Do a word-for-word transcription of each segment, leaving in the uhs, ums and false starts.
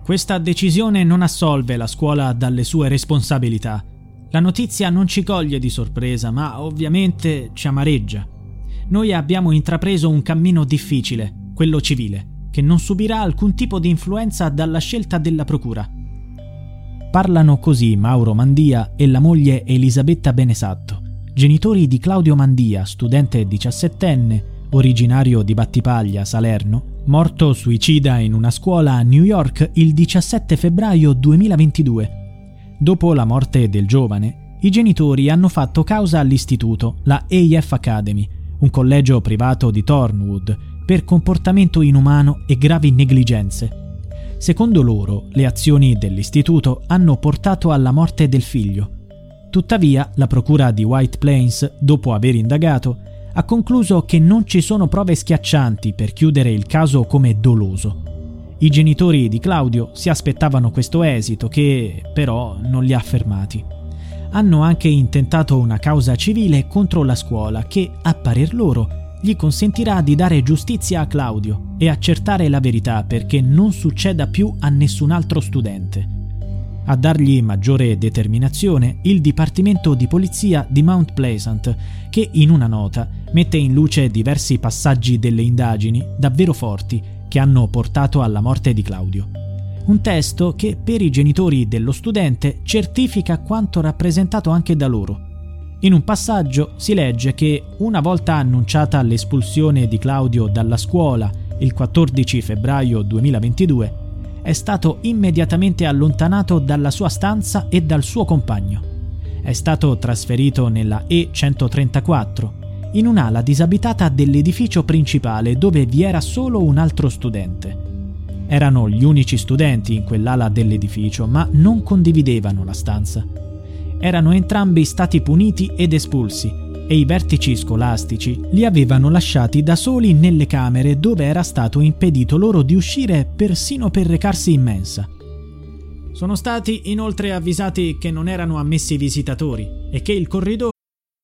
Questa decisione non assolve la scuola dalle sue responsabilità. La notizia non ci coglie di sorpresa, ma ovviamente ci amareggia. Noi abbiamo intrapreso un cammino difficile, quello civile, che non subirà alcun tipo di influenza dalla scelta della procura. Parlano così Mauro Mandia e la moglie Elisabetta Benesatto, genitori di Claudio Mandia, studente diciassettenne, originario di Battipaglia, Salerno, morto suicida in una scuola a New York il diciassette febbraio duemilaventidue. Dopo la morte del giovane, i genitori hanno fatto causa all'istituto, la A F Academy, un collegio privato di Thornwood, per comportamento inumano e gravi negligenze. Secondo loro, le azioni dell'istituto hanno portato alla morte del figlio. Tuttavia, la procura di White Plains, dopo aver indagato, ha concluso che non ci sono prove schiaccianti per chiudere il caso come doloso. I genitori di Claudio si aspettavano questo esito, che però non li ha fermati. Hanno anche intentato una causa civile contro la scuola che, a parer loro, gli consentirà di dare giustizia a Claudio e accertare la verità perché non succeda più a nessun altro studente. A dargli maggiore determinazione il Dipartimento di Polizia di Mount Pleasant, che in una nota mette in luce diversi passaggi delle indagini davvero forti che hanno portato alla morte di Claudio. Un testo che per i genitori dello studente certifica quanto rappresentato anche da loro. In un passaggio si legge che, una volta annunciata l'espulsione di Claudio dalla scuola il quattordici febbraio duemilaventidue, è stato immediatamente allontanato dalla sua stanza e dal suo compagno. È stato trasferito nella E centotrentaquattro, in un'ala disabitata dell'edificio principale dove vi era solo un altro studente. Erano gli unici studenti in quell'ala dell'edificio, ma non condividevano la stanza. Erano entrambi stati puniti ed espulsi e i vertici scolastici li avevano lasciati da soli nelle camere dove era stato impedito loro di uscire persino per recarsi in mensa. Sono stati inoltre avvisati che non erano ammessi visitatori e che il corridoio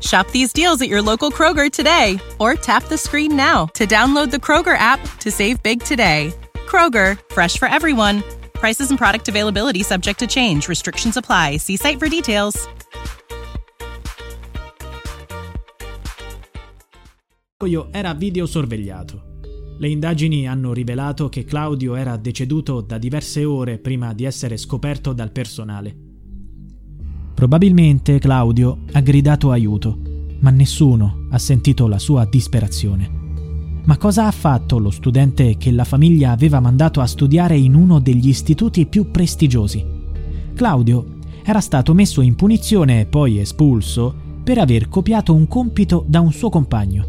Shop these deals at your local Kroger today, or tap the screen now to download the Kroger app to save big today. Kroger, fresh for everyone. Prices and product availability subject to change. Restrictions apply. See site for details. Claudio era videosorvegliato. Le indagini hanno rivelato che Claudio era deceduto da diverse ore prima di essere scoperto dal personale. Probabilmente Claudio ha gridato aiuto, ma nessuno ha sentito la sua disperazione. Ma cosa ha fatto lo studente che la famiglia aveva mandato a studiare in uno degli istituti più prestigiosi? Claudio era stato messo in punizione e poi espulso per aver copiato un compito da un suo compagno.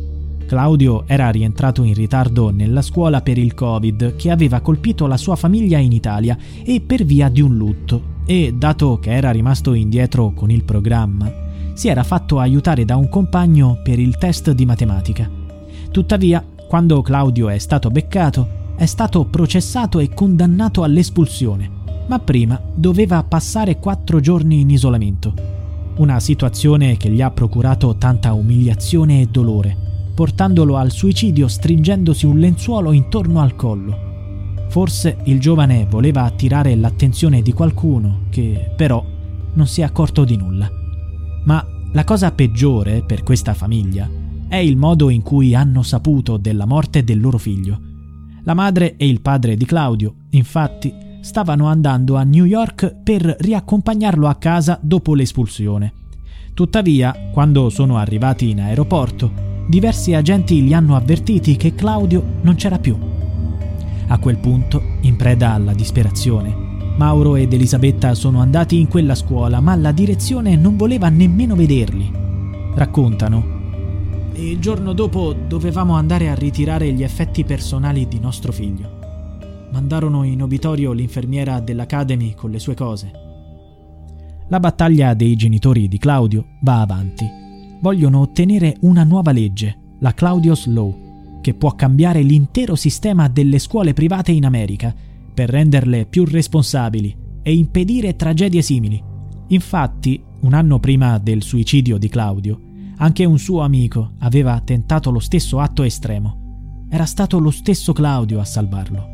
Claudio era rientrato in ritardo nella scuola per il Covid che aveva colpito la sua famiglia in Italia e per via di un lutto. E, dato che era rimasto indietro con il programma, si era fatto aiutare da un compagno per il test di matematica. Tuttavia, quando Claudio è stato beccato, è stato processato e condannato all'espulsione, ma prima doveva passare quattro giorni in isolamento. Una situazione che gli ha procurato tanta umiliazione e dolore, portandolo al suicidio stringendosi un lenzuolo intorno al collo. Forse il giovane voleva attirare l'attenzione di qualcuno che, però, non si è accorto di nulla. Ma la cosa peggiore per questa famiglia è il modo in cui hanno saputo della morte del loro figlio. La madre e il padre di Claudio, infatti, stavano andando a New York per riaccompagnarlo a casa dopo l'espulsione. Tuttavia, quando sono arrivati in aeroporto, diversi agenti li hanno avvertiti che Claudio non c'era più. A quel punto, in preda alla disperazione, Mauro ed Elisabetta sono andati in quella scuola, ma la direzione non voleva nemmeno vederli. Raccontano: il giorno dopo dovevamo andare a ritirare gli effetti personali di nostro figlio. Mandarono in obitorio l'infermiera dell'Academy con le sue cose. La battaglia dei genitori di Claudio va avanti. Vogliono ottenere una nuova legge, la Claudio's Law, che può cambiare l'intero sistema delle scuole private in America per renderle più responsabili e impedire tragedie simili. Infatti, un anno prima del suicidio di Claudio, anche un suo amico aveva tentato lo stesso atto estremo. Era stato lo stesso Claudio a salvarlo.